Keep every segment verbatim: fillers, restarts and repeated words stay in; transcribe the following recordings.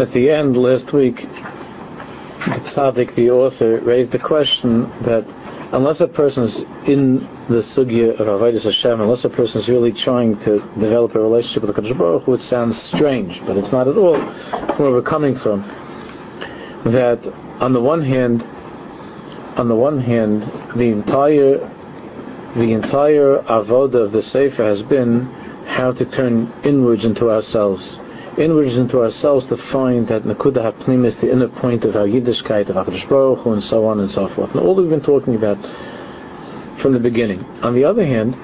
At the end last week, Tzadik, the author, raised the question that unless a person's in the sugya of Avodas Hashem, unless a person's really trying to develop a relationship with HaKadosh Baruch Hu, it sounds strange, but it's not at all where we're coming from. That on the one hand, on the one hand, the entire the entire avodah of the Sefer has been how to turn inwards into ourselves. Inwards into ourselves to find that Nakuda Hapnim is the inner point of our Yiddishkeit, of HaKadosh Baruch Hu, and so on and so forth. And all that we've been talking about from the beginning. On the other hand,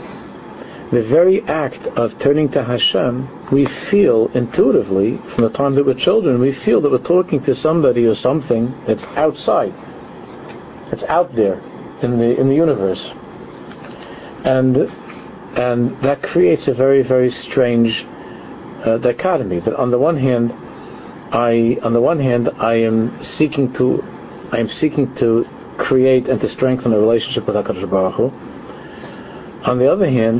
the very act of turning to Hashem, we feel intuitively, from the time that we're children, we feel that we're talking to somebody or something that's outside. It's out there in the in the universe. And and that creates a very, very strange Uh, dichotomy, that on the one hand I on the one hand I am seeking to I am seeking to create and to strengthen a relationship with HaKadosh Baruch Hu. On the other hand,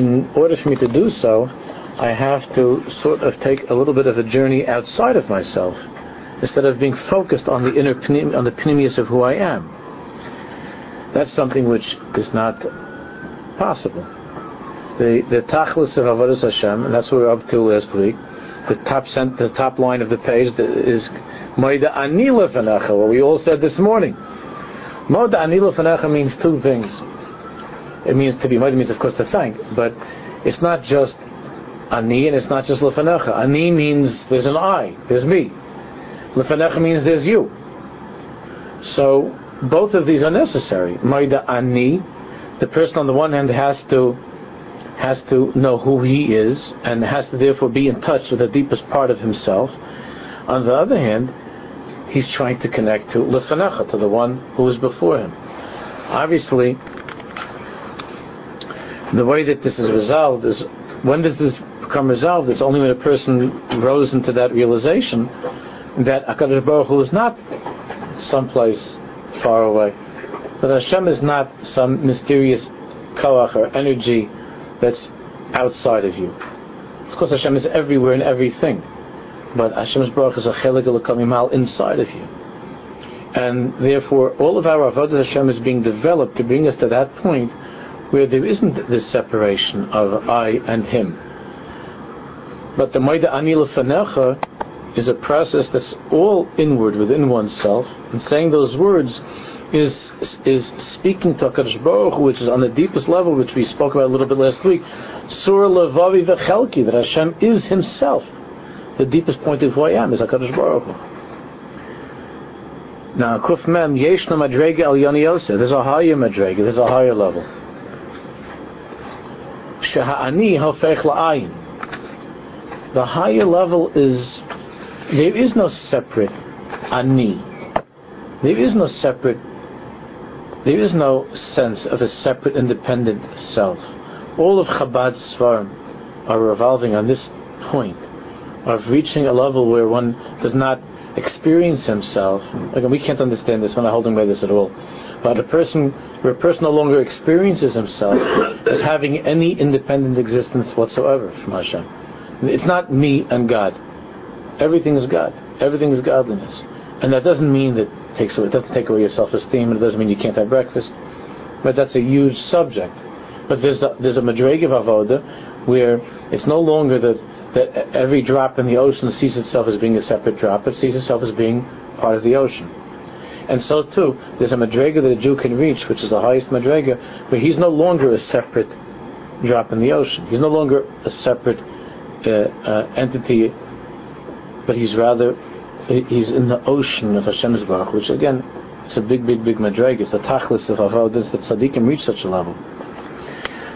in order for me to do so, I have to sort of take a little bit of a journey outside of myself, instead of being focused on the inner pnim, on the pnimius of who I am. That's something which is not possible. The the tachlis of Avodas Hashem, and that's what we were up to last week. The top sent, the top line of the page is Maida anila fenecha, what we all said this morning. Maida anila fenecha means two things. It means to be. Maida means, of course, to thank, but it's not just ani, and it's not just lefenecha. Ani means there's an I, there's me. Lefenecha means there's you. So both of these are necessary. Maida ani, the person on the one hand has to. has to know who he is, and has to therefore be in touch with the deepest part of himself. On the other hand, he's trying to connect to Lichanacha, to the one who is before him. Obviously, the way that this is resolved is, when does this become resolved? It's only when a person rose into that realization that HaKadosh Baruch Hu is not someplace far away, that Hashem is not some mysterious koach or energy that's outside of you. Of course, Hashem is everywhere and everything, but Hashem's Baruch is a chelik l'kamimal inside of you, and therefore all of our avodas Hashem is being developed to bring us to that point where there isn't this separation of I and Him. But the Maida ani l'fanecha is a process that's all inward within oneself, and saying those words Is is speaking to HaKadosh Baruch Hu, which is on the deepest level, which we spoke about a little bit last week. Surah Levavi Vechelki, that Hashem is Himself. The deepest point of who I am is HaKadosh Baruch Hu. Now, Kuf Mem Yeshna Madrega El Yoniyoseh. There's a higher Madrega. There's a higher level. Sheha'ani Hofech La'ayin. The higher level is there is no separate Ani. There is no separate. There is no sense of a separate independent self. All of Chabad's svarim are revolving on this point of reaching a level where one does not experience himself. Again, we can't understand this, we're not holding by this at all. But a person, where a person no longer experiences himself as having any independent existence whatsoever from Hashem. It's not me and God. Everything is God. Everything is godliness. And that doesn't mean that Takes away, it doesn't take away your self-esteem, and it doesn't mean you can't have breakfast. But that's a huge subject. But there's a, there's a madrega of avoda where it's no longer that, that every drop in the ocean sees itself as being a separate drop. It sees itself as being part of the ocean. And so too, there's a madrega that a Jew can reach, which is the highest madrega, where he's no longer a separate drop in the ocean. He's no longer a separate uh, uh, entity, but he's rather he's in the ocean of Hashem's Baruch, which again, it's a big, big, big madrega. It's the tachlis of avodas that tzaddikim reach such a level.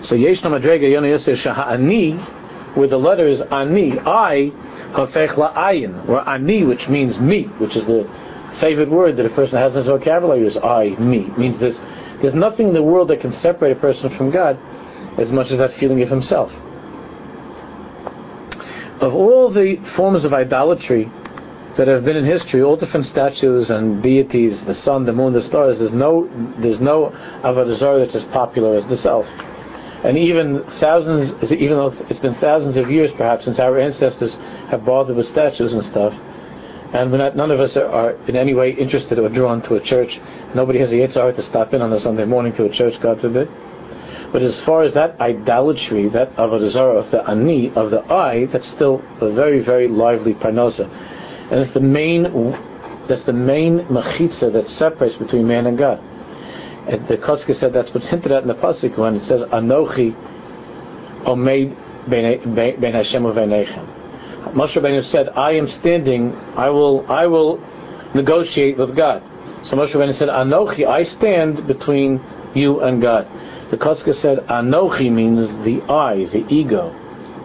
So yeshna madrega yonah yoseh sheha'ani, where the letter is ani, I hafech la'ayin, or ani, which means me, which is the favorite word that a person has in his vocabulary, is I, me. It means this. There's nothing in the world that can separate a person from God as much as that feeling of himself. Of all the forms of idolatry that have been in history, all different statues and deities, the sun, the moon, the stars, there's no there's no avodah zara that's as popular as the self. And even thousands, even though it's been thousands of years perhaps since our ancestors have bothered with statues and stuff, and we're not, none of us are, are in any way interested or drawn to a church. Nobody has a Yitzhar to stop in on a Sunday morning to a church, God forbid. But as far as that idolatry, that avodah zara of the ani, of the I, that's still a very, very lively parnasa, and it's the main, that's the main mechitza that separates between man and God. And the Kotzker said that's what's hinted at in the pasuk when it says Anochi Omeid Ben Hashem Uvenechem. Moshe Rabbeinu said, I am standing, I will, I will negotiate with God. So Moshe Rabbeinu said, Anochi, I stand between you and God. The Kotzker said, Anochi means the I, the ego,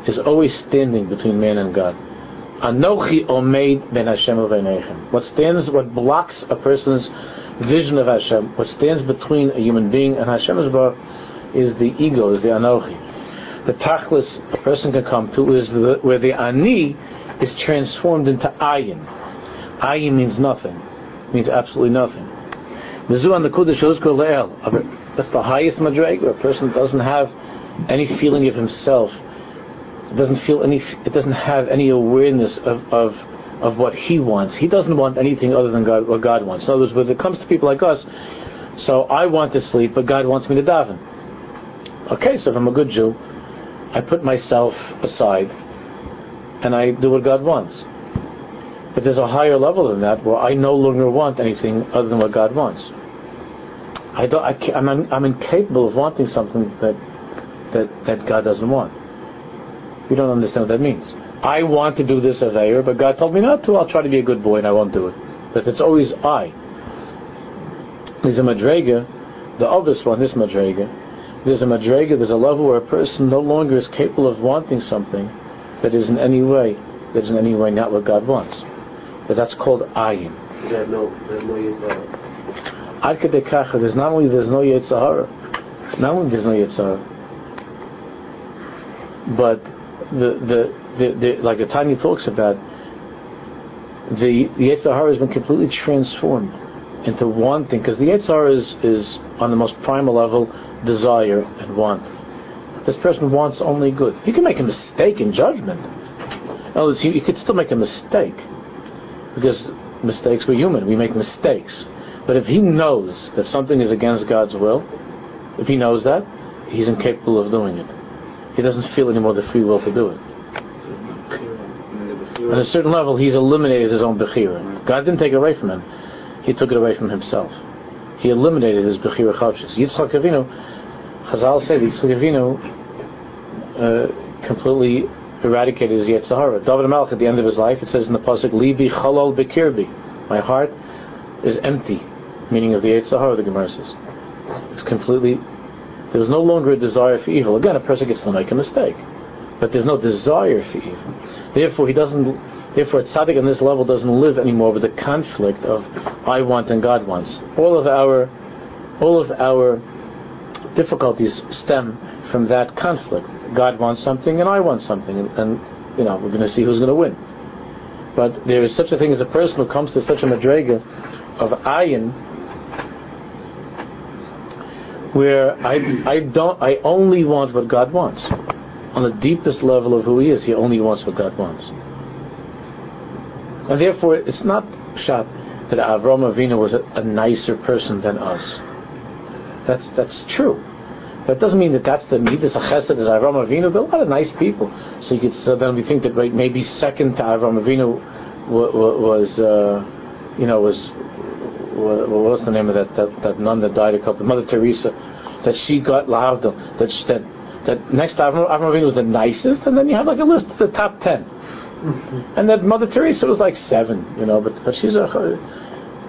is always standing between man and God. Anochi Omeid Ben Hashem Uvenechem. What stands, what blocks a person's vision of Hashem, what stands between a human being and Hashem is the ego, is the Anochi. The tachlis a person can come to is the, where the Ani is transformed into Ayin. Ayin means nothing, means absolutely nothing. That's the highest madreg, where a person doesn't have any feeling of himself. It doesn't feel any. It doesn't have any awareness of of. of what he wants. He doesn't want anything other than God, what God wants. In other words, when it comes to people like us, so I want to sleep, but God wants me to daven. Okay, so if I'm a good Jew, I put myself aside and I do what God wants. But there's a higher level than that, where I no longer want anything other than what God wants. I don't, I can't, I'm, I'm incapable of wanting something that, that that God doesn't want. You don't understand what that means. I want to do this avayur, but God told me not to. I'll try to be a good boy and I won't do it. But it's always I. There's a madrega, the obvious one, this madrega. There's a madrega, there's a level where a person no longer is capable of wanting something that is in any way, that is in any way not what God wants. But that's called ayin. There's no, there's no yetzahara. Ad kadei kacha, there's not only there's no yetzahara, not only there's no yetzahara, but the the The, the, like the Tanya talks about, the, the Yetzer Hara has been completely transformed into wanting, because the Yetzer Hara is, is on the most primal level desire and want. This person wants only good. You can make a mistake in judgment. In other words, you, you could still make a mistake, because mistakes, we're human, we make mistakes. But if he knows that something is against God's will, if he knows that, he's incapable of doing it. He doesn't feel anymore the free will to do it. On a certain level, he's eliminated his own Bechira. God didn't take it away from him. He took it away from himself. He eliminated his Bechira Chavshis. Yitzchak Avinu, Chazal said, Yitzchak Avinu uh, completely eradicated his Yetzer Hara. David HaMelech, at the end of his life, it says in the Pasuk, Libi Chalol Bekirbi. My heart is empty, meaning of the Yetzer Hara, the Gemara says. It's completely, there's no longer a desire for evil. Again, a person gets to make a mistake, but there's no desire for evil. Therefore, he doesn't. Therefore, a Tzadik on this level doesn't live anymore with the conflict of I want and God wants. All of our, all of our difficulties stem from that conflict. God wants something and I want something, and, and you know we're going to see who's going to win. But there is such a thing as a person who comes to such a madrega of ayin, where I, I don't, I only want what God wants. On the deepest level of who he is, he only wants what God wants. And therefore, it's not Pshat that Avraham Avinu was a, a nicer person than us. That's that's true. That doesn't mean that that's the Midas, a Chesed is Avraham Avinu. There are a lot of nice people. So you could so then we think that right, maybe second to Avraham Avinu w- w- was uh, you know was w- what was the name of that, that that nun that died a couple, Mother Teresa, that she got lahavdil, that she, that. That next to Avraham Avinu was the nicest, and then you have like a list of the top ten. Mm-hmm. And that Mother Teresa was like seven, you know. But but she's a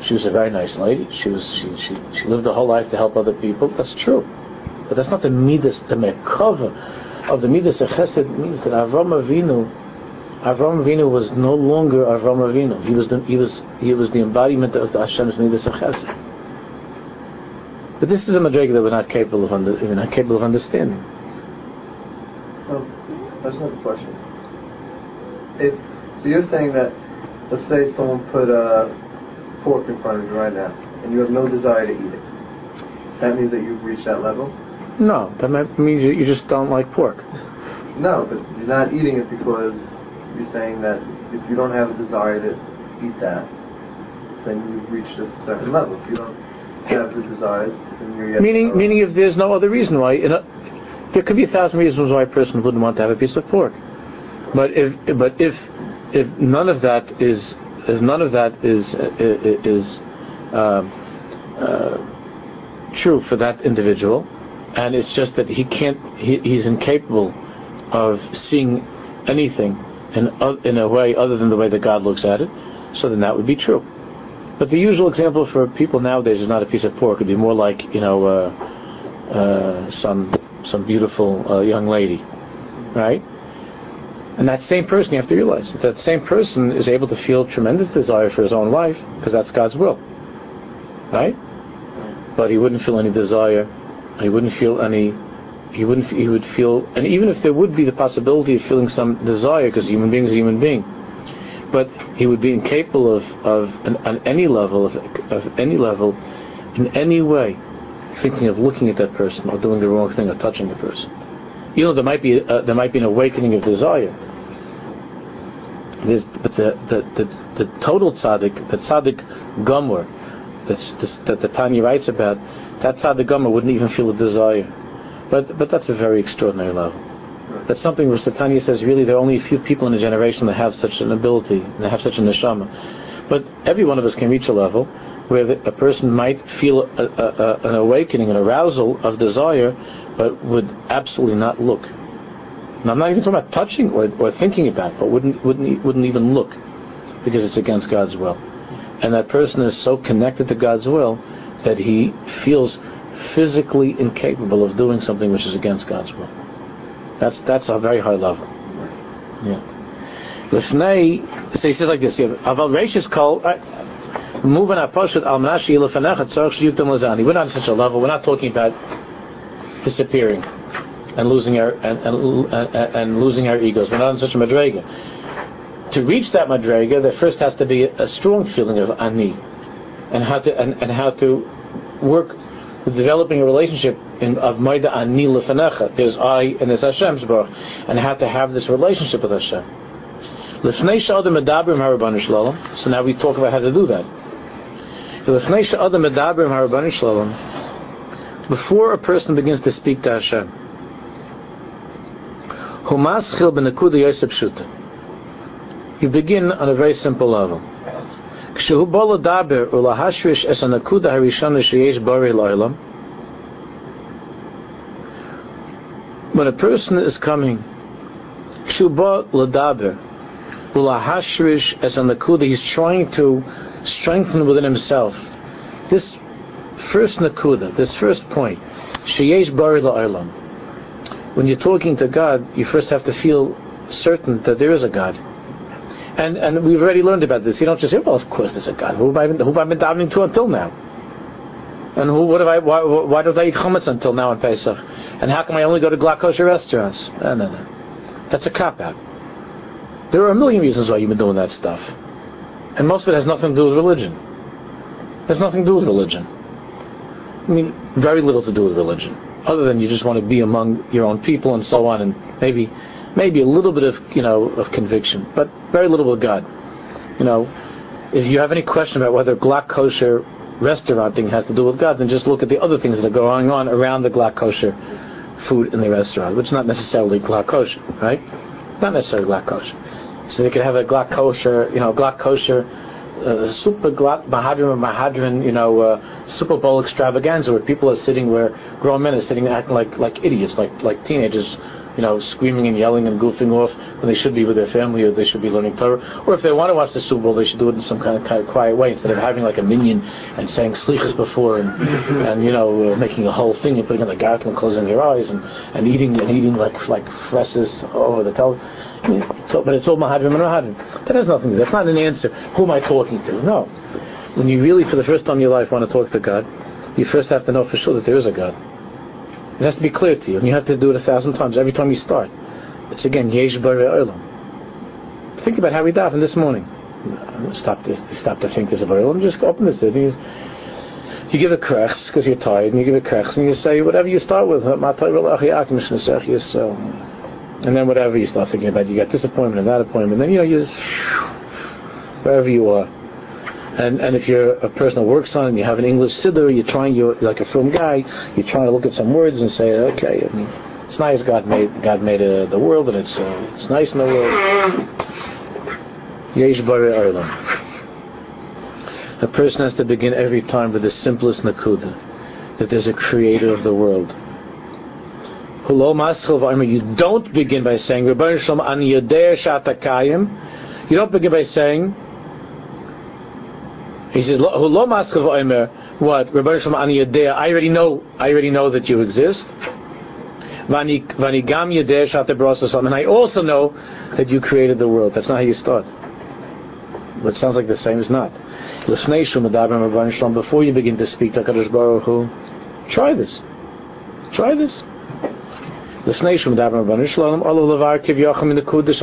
she was a very nice lady. She was she she, she lived her whole life to help other people. That's true, but that's not the midas. The mekava of the midas of chesed means that Avraham Avinu, Avraham Avinu was no longer Avraham Avinu. He was the he was he was the embodiment of the Hashem's midas of chesed. But this is a madriga that we're not capable of under, we're not capable of understanding. Um, I just have a question. If so, you're saying that, let's say someone put a pork in front of you right now, and you have no desire to eat it. That means that you've reached that level? No, that means you just don't like pork. No, but you're not eating it because you're saying that if you don't have a desire to eat that, then you've reached a certain level. If you don't have the desires, then you're yet meaning, to meaning if there's no other reason why, you know, there could be a thousand reasons why a person wouldn't want to have a piece of pork. But if, but if, if none of that is, if none of that is is uh, uh, true for that individual, and it's just that he can't, he, he's incapable of seeing anything in in a way other than the way that God looks at it, so then that would be true. But the usual example for people nowadays is not a piece of pork; it'd be more like, you know, uh, uh, some some beautiful uh, young lady, right? And that same person, you have to realize, that that same person is able to feel tremendous desire for his own wife, because that's God's will. Right? But he wouldn't feel any desire, he wouldn't feel any, he wouldn't, he would feel, and even if there would be the possibility of feeling some desire, because a human being is a human being, but he would be incapable of, of an, on any level, of, of any level, in any way, thinking of looking at that person, or doing the wrong thing, or touching the person. You know, there might be uh, there might be an awakening of desire. There's, but the the, the the total tzadik, the tzadik gomer, that the Tanya writes about, that tzadik gomer wouldn't even feel a desire. But but that's a very extraordinary level. That's something which the Tanya says, really, there are only a few people in a generation that have such an ability, and have such a neshama. But every one of us can reach a level where a person might feel a, a, a, an awakening, an arousal of desire, but would absolutely not look. Now, I'm not even talking about touching or, or thinking about it, but wouldn't wouldn't wouldn't even look, because it's against God's will. And that person is so connected to God's will that he feels physically incapable of doing something which is against God's will. That's that's a very high level. Yeah. Lifnei, so he says like this: Aval Reishis Kol. Moving our Pshat Al Manashi Lifnei Tzarich Shiyutam Lazani. We're not on such a level. We're not talking about disappearing and losing our and, and, and, and losing our egos. We're not in such a madrega. To reach that madrega, there first has to be a strong feeling of ani, and how to and, and how to work with developing a relationship in, of Maida ani lefanacha. There's I and there's Hashem's baruch, and how to have this relationship with Hashem. Lefnei she'adam medabrim harabbanu shalom. So now we talk about how to do that. Lefnei she'adam medabrim harabbanu shalom. Before a person begins to speak to Hashem, you begin on a very simple level. When a person is coming, he's trying to strengthen within himself this first nakuda, this first point, sheyesh bari la'olam. When you're talking to God, you first have to feel certain that there is a God, and and we've already learned about this. You don't just say, "Well, of course there's a God. Who have I been, who have I been davening to until now? And who? What have I? Why, why did I eat chametz until now on Pesach? And how come I only go to glatt kosher restaurants?" No, no, no. That's a cop out. There are a million reasons why you've been doing that stuff, and most of it has nothing to do with religion. It has nothing to do with religion. I mean, very little to do with religion, other than you just want to be among your own people and so on, and maybe, maybe a little bit of, you know, of conviction, but very little with God. You know, if you have any question about whether glatt kosher restaurant thing has to do with God, then just look at the other things that are going on around the glatt kosher food in the restaurant, which is not necessarily glatt kosher, right? Not necessarily glatt kosher. So they could have a glatt kosher, you know, glatt kosher. Uh, super glatt mahadrim mahadrin, you know, uh, Super Bowl extravaganza where people are sitting, where grown men are sitting acting like like idiots, like like teenagers, you know, screaming and yelling and goofing off when they should be with their family, or they should be learning Torah, or if they want to watch the Super Bowl, they should do it in some kind of, kind of quiet way, instead of having like a minion and saying slichas before and and you know uh, making a whole thing and putting on the gartel and closing their eyes and, and eating and eating like like fresses over the television. So, but it's all mahadrim and mahadrim. That has nothing to do. That's not an answer. Who am I talking to? No. When you really, for the first time in your life, want to talk to God, you first have to know for sure that there is a God. It has to be clear to you, and you have to do it a thousand times. Every time you start, it's again yesh bara olam. Think about how we daven this morning. Stop this. Stop to think there's a bara olam. Just open this. You give a krechs because you're tired, and you give a krechs, and you say whatever you start with. And then whatever you start thinking about, you got this appointment and that appointment. Then you know you, wherever you are. And and if you're a person who works on it and you have an English siddur, you're trying, you're like a film guy, you're trying to look at some words and say, okay, I mean, it's nice God made God made uh, the world, and it's uh, it's nice in the world. Yesh bara olam. A person has to begin every time with the simplest nakuda, that there's a creator of the world. You don't begin by saying, you don't begin by saying, he says, what? I already know, I already know that you exist. And I also know that you created the world. That's not how you start. What sounds like the same is not. Before you begin to speak to HaKadosh Baruch Hu, try this. Try this. What does it mean, Nekudas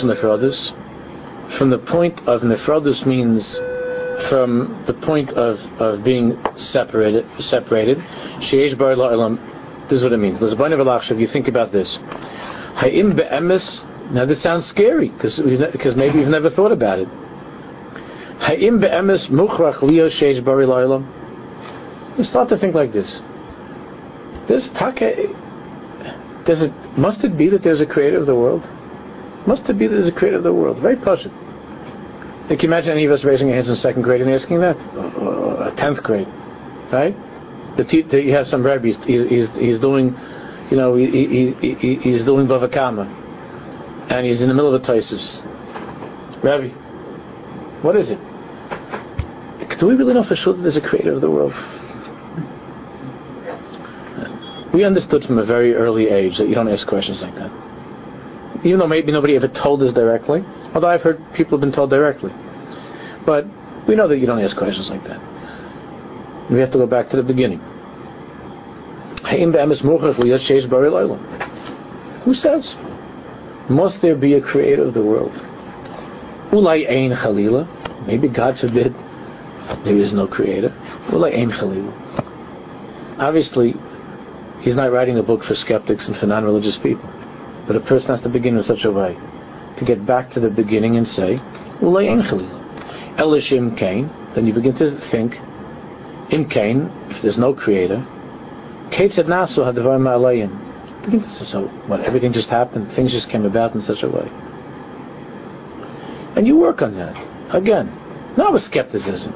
and Nefradus? From the point of Nefradus means from the point of, of being separated. Separated. Sheyesh bar la'olam. This is what it means. If you think about this, Ha'im be'emes. Now this sounds scary because because maybe you've never thought about it. Ha'im be'emes muchrach liyo sheyesh bar la'olam. Start to think like this. This taka, does it? Must it be that there's a creator of the world? Must it be that there's a creator of the world? Very pleasant. Can you imagine any of us raising our hands in second grade and asking that? Or, or tenth grade, right? The, te- the you have some rabbi. He's, he's he's doing, you know, he, he, he he's doing bava kama, and he's in the middle of a taisus. Rabbi, what is it? Do we really know for sure that there's a creator of the world? We understood from a very early age that you don't ask questions like that. Even though maybe nobody ever told us directly, although I've heard people have been told directly. But we know that you don't ask questions like that. We have to go back to the beginning. Who says? Must there be a creator of the world? Ulay ein chalila. Maybe, God forbid, there is no creator. Ulay ein chalila. Obviously, he's not writing a book for skeptics and for non-religious people. But a person has to begin in such a way to get back to the beginning and say, Ulay ein chalila. Elishim kain. Then you begin to think, im kain, if there's no creator, keitzad nasu hadvarim alayim. Begin to say, so what, everything just happened, things just came about in such a way. And you work on that. Again, not with skepticism.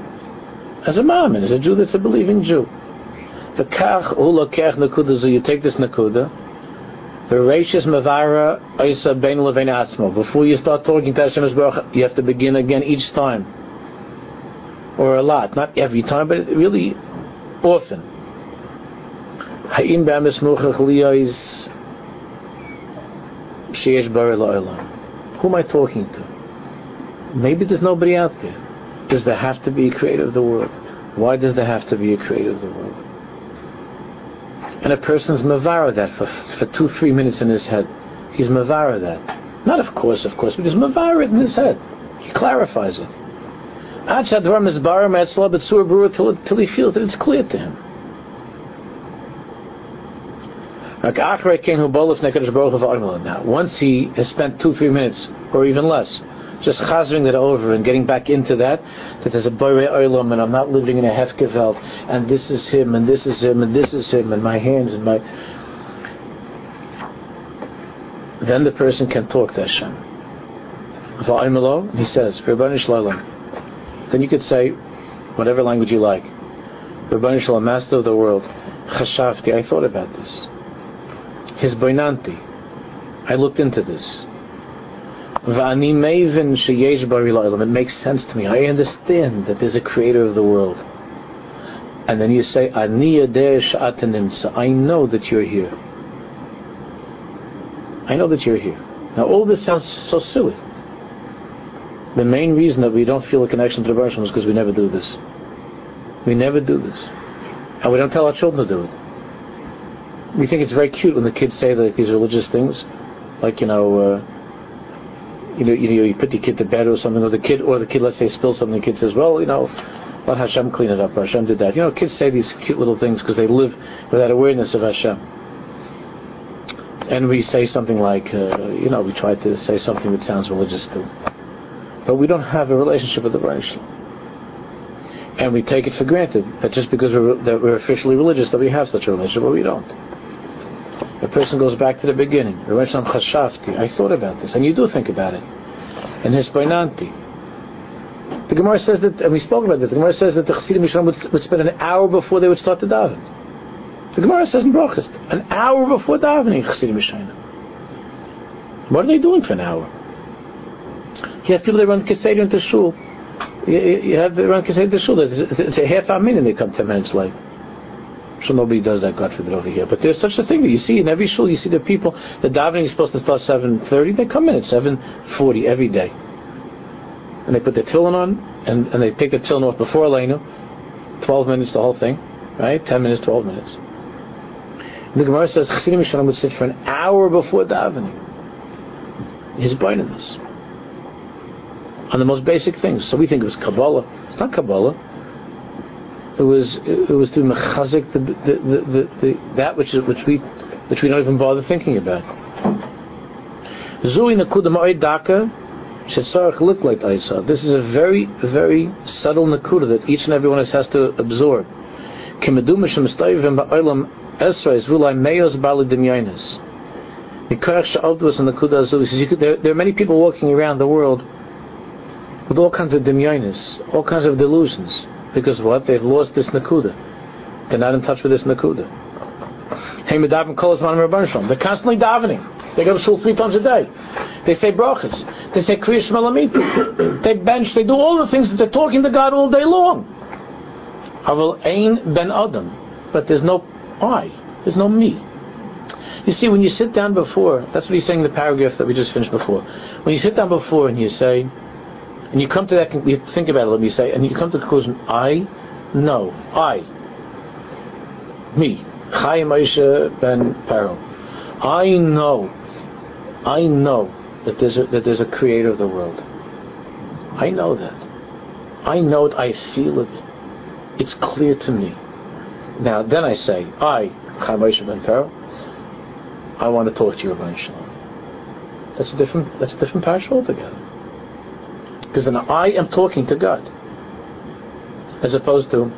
As a mom and as a Jew that's a believing Jew. The kach ulokech nakuda, so you take this nakuda, the rachis mavara isa bein levein asmo. Before you start talking to Hashem Baruch, you have to begin again each time, or a lot, not every time, but really often. Ha'im ba'amis muchach liyos sheyesh bara la'olam. Who am I talking to? Maybe there's nobody out there. Does there have to be a creator of the world? Why does there have to be a creator of the world? And a person's mavara that for for two, three minutes in his head. He's mavara that. Not of course, of course, but he's mavara it in his head. He clarifies it. Till he feels that it's clear to him. Now, once he has spent two, three minutes, or even less, just chazring that over and getting back into that, that there's a borei olam and I'm not living in a hefkeveld, and this is him and this is him and this is him and my hands and my, then the person can talk to Hashem. And he says, Ribono Shel Olam. Then you could say whatever language you like. Ribono Shel Olam, Master of the world, Chashavti, I thought about this. Hisboinanti, I looked into this. It makes sense to me. I understand that there's a creator of the world. And then you say, I know that you're here. I know that you're here. Now all this sounds so silly. The main reason that we don't feel a connection to the Baruch Shem is because we never do this. We never do this. And we don't tell our children to do it. We think it's very cute when the kids say like these religious things. Like, you know... Uh, You know, you know, you put the kid to bed or something, or the kid, or the kid, let's say, spills something. The kid says, "Well, you know, let Hashem clean it up." Or Hashem did that. You know, kids say these cute little things because they live without awareness of Hashem. and we say something like, uh, you know, we try to say something that sounds religious too, but we don't have a relationship with the Baruch, and we take it for granted that just because we're, that we're officially religious that we have such a relationship, but we don't. A person goes back to the beginning. I thought about this, and you do think about it. And Hisbainanti. The Gemara says that, and we spoke about this. The Gemara says that the Chassidim mishnah would, would spend an hour before they would start to daven. The Gemara says in Brachas, an hour before davening, Chassidim mishnah. What are they doing for an hour? You have people that run Keseder into shul. You, you have they run Keseder into shul. It's, it's a half hour minute. They come ten minutes late. So nobody does that, God forbid, over here. But there's such a thing that you see in every shul. You see the people. The davening is supposed to start seven thirty. They come in at seven forty every day, and they put their tefillin on, and, and they take the tefillin off before Aleinu. Twelve minutes, the whole thing, right? Ten minutes, twelve minutes. And the Gemara says Chassidim mishnah would sit for an hour before davening. His blindness on the most basic things. So we think it was Kabbalah. It's not Kabbalah. It was it was to mechazik the, the, the, the, the that which is which we which we don't even bother thinking about. Zui nakuda ma'idaka shetzarich likleit aisa. This is a very very subtle nakuda that each and every one of us has to absorb. Kimedumish mistayvim ba'olam esrais v'ulai meyos bali demyanis. Nikarach she'aldos and nakuda zui. He says there there are many people walking around the world with all kinds of demyanis, all kinds of delusions. Because what? They've lost this nakuda. They're not in touch with this nakuda. They're constantly davening. They go to shul three times a day. They say brachas. They say kriyash malamit. They bench. They do all the things that they're talking to God all day long. Aval ein ben adam. But there's no I. There's no me. You see, when you sit down before, that's what he's saying in the paragraph that we just finished before. When you sit down before and you say, and you come to that, you think about it, let me say, and you come to the conclusion, I know, I, me, Chaim Aisha ben Paro, I know, I know that there's a, that there's a creator of the world. I know that. I know it, I feel it. It's clear to me. Now, then I say, I, Chaim Aisha ben Paro, I want to talk to you about Shalom. That's a different, that's a different parasha altogether. Because then I am talking to God, as opposed to,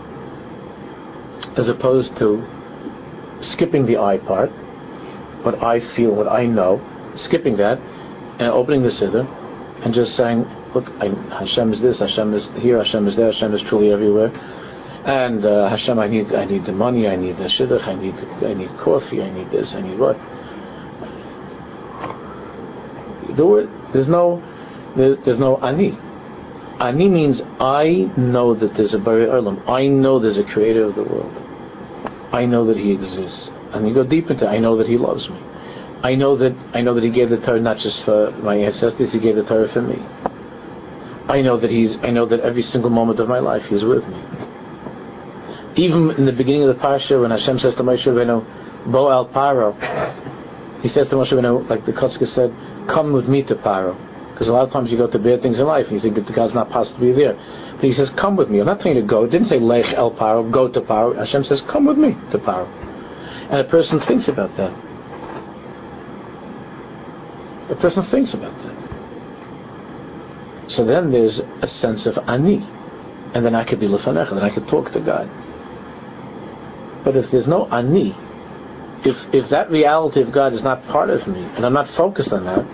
as opposed to, skipping the I part, what I feel, what I know, skipping that, and opening the Siddur, and just saying, look, I, Hashem is this, Hashem is here, Hashem is there, Hashem is truly everywhere, and uh, Hashem, I need, I need the money, I need the shidduch, I need, I need coffee, I need this, I need what. The word, there's no, there, there's no ani. Ani means I know that there's a Bari Olam. I know there's a creator of the world. I know that he exists. And you go deep into it. I know that he loves me. I know that I know that he gave the Torah not just for my ancestors, he gave the Torah for me. I know that he's I know that every single moment of my life he's with me. Even in the beginning of the Parsha when Hashem says to Moshe Rabbeinu, Bo al Paro, he says to Moshe Rabbeinu, like the Kotzker said, come with me to Paro. Because a lot of times you go to bad things in life and you think that God's not possibly there. But he says, come with me. I'm not telling you to go. It didn't say, Lech el Paro, go to Paro. Hashem says, come with me to Paro. And a person thinks about that. A person thinks about that. So then there's a sense of ani. And then I could be Lichanacha, then I could talk to God. But if there's no ani, if, if that reality of God is not part of me, and I'm not focused on that,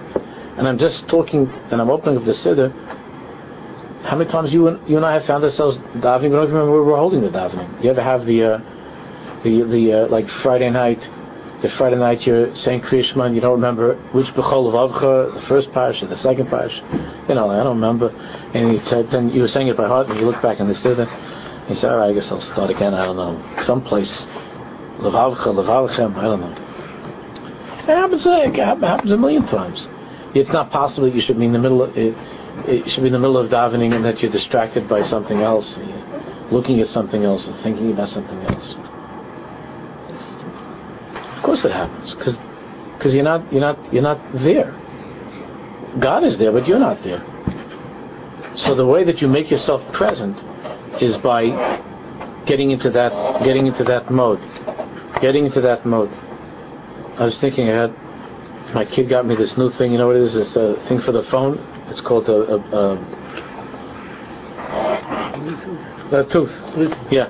and I'm just talking, and I'm opening up the Siddur, how many times you and, you and I have found ourselves davening, we don't even remember where we're holding the davening. You ever have the, uh, the, the uh, like Friday night, the Friday night you're saying Kriya Shema, and you don't remember which Bechol of Avcha, the first parsha, the second parsha, you know, I don't remember, and you t- then you were saying it by heart, and you look back in the Siddur, and you say, alright, I guess I'll start again, I don't know, someplace, Levavcha, Levalchem, I don't know. It happens, it happens a million times. It's not possible that you should be in the middle of, it, it should be in the middle of davening and that you're distracted by something else, looking at something else and thinking about something else. Of course it happens, because because you're not you're not you're not there. God is there, but you're not there. So the way that you make yourself present is by getting into that getting into that mode, getting into that mode. I was thinking I had. My kid got me this new thing. You know what it is? It's a thing for the phone. It's called a, a, a, a tooth. Yeah.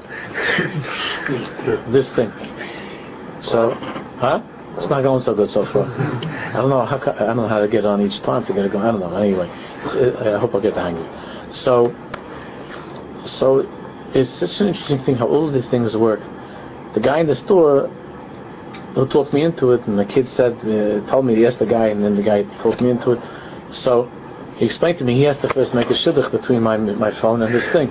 This thing. So, huh? It's not going so good so far. I don't know how I don't know how to get on each time to get it going. I don't know. Anyway, I hope I get the hang of it. So, so it's such an interesting thing how all these things work. The guy in the store who talked me into it, and the kid said, uh, told me he asked the guy, and then the guy talked me into it. So he explained to me he has to first make a shidduch between my my phone and this thing,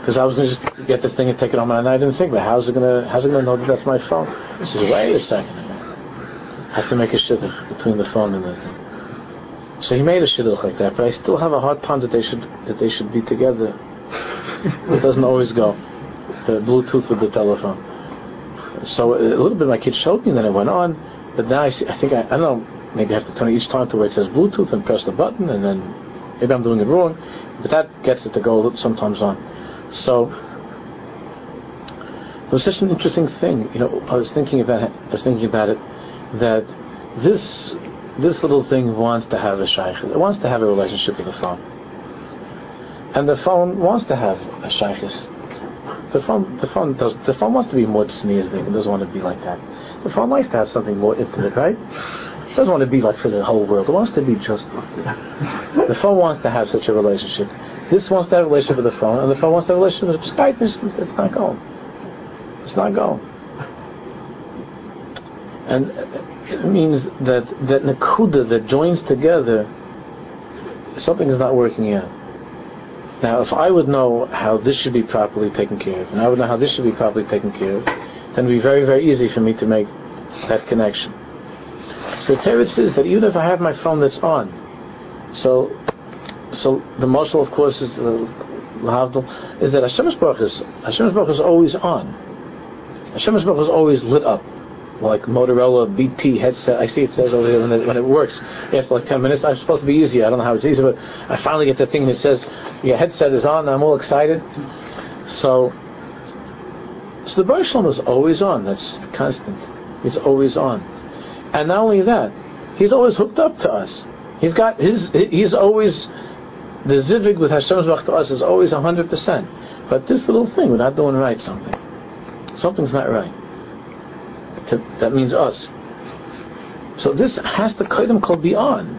because I was going to just get this thing and take it home, and I didn't think, but how's it going to how's it going to know that that's my phone? He says, wait a second, I have to make a shidduch between the phone and the thing. So he made a shidduch like that, but I still have a hard time that they should that they should be together. It doesn't always go. The Bluetooth with the telephone. So a little bit, my kid showed me, and then it went on. But now I see, I think I, I don't know. Maybe I have to turn it each time to where it says Bluetooth and press the button, and then maybe I'm doing it wrong. But that gets it to go sometimes on. So it was such an interesting thing. You know, I was thinking about it. I was thinking about it that this. This little thing wants to have a shaykhis. It wants to have a relationship with the phone. And the phone wants to have a shaykhis. The phone the phone does the phone wants to be more sneezing. It doesn't want to be like that. The phone likes to have something more intimate, right? It doesn't want to be like for the whole world. It wants to be just like that. The phone wants to have such a relationship. This wants to have a relationship with the phone, and the phone wants to have a relationship with Skype. It's, it's not going. It's not going. And it means that that nakuda that joins together, something is not working yet. Now, if I would know how this should be properly taken care of, and I would know how this should be properly taken care of, then it would be very, very easy for me to make that connection. So the Torah says that even if I have my phone that's on, so so the muscle, of course, is uh, is that Hashem Baruch is Hashem Baruch is always on. Hashem Baruch is always lit up. Like Motorola B T headset, I see it says over here when it, when it works after like ten minutes. I'm supposed to be easier. I don't know how it's easy, but I finally get the thing that says your headset is on, and I'm all excited. So so the Baruch Shalom is always on. That's constant. He's always on. And not only that, he's always hooked up to us. He's got his he's always the zivig with Hashem's Baruch to us is always one hundred percent. But this little thing, we're not doing right something. Something's not right. To, that means us. So this has to Kodim Kol be on.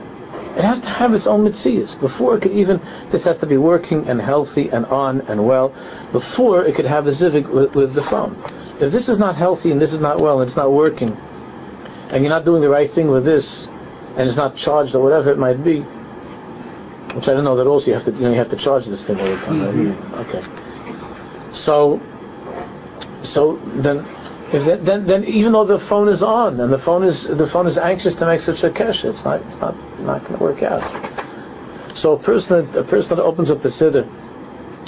It has to have its own mitzias before it could even. This has to be working and healthy and on and well before it could have a zivig with, with the phone. If this is not healthy and this is not well and it's not working, and you're not doing the right thing with this, and it's not charged or whatever it might be, which I don't know that also you have to you, know, you have to charge this thing all the time. Right? Okay. So, so then. If then, then, even though the phone is on and the phone is the phone is anxious to make such a kesha, it's not, it's not, not going to work out. So a person, that, a person that opens up the siddur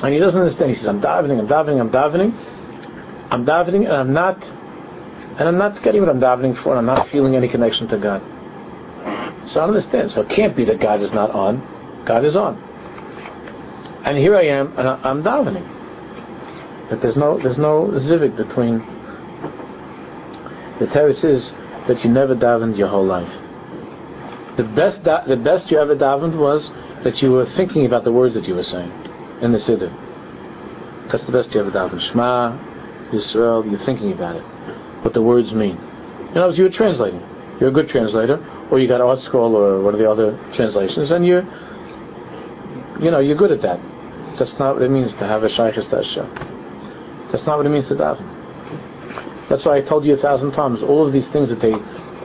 and he doesn't understand, he says, "I'm davening, I'm davening, I'm davening, I'm davening, and I'm not, and I'm not getting what I'm davening for, and I'm not feeling any connection to God." So I understand. So it can't be that God is not on; God is on. And here I am, and I, I'm davening, but there's no, there's no zivig between. The teretz is that you never davened your whole life. The best da- the best you ever davened was that you were thinking about the words that you were saying in the siddur. That's the best you ever davened. Shema Yisrael, you're thinking about it, what the words mean. In other words, you were translating. You're a good translator, or you got Art Scroll or one of the other translations, and you're, you know, you're good at that. That's not what it means to have a shaykhis to Hashem. That's not what it means to daven. That's why I told you a thousand times. All of these things that they,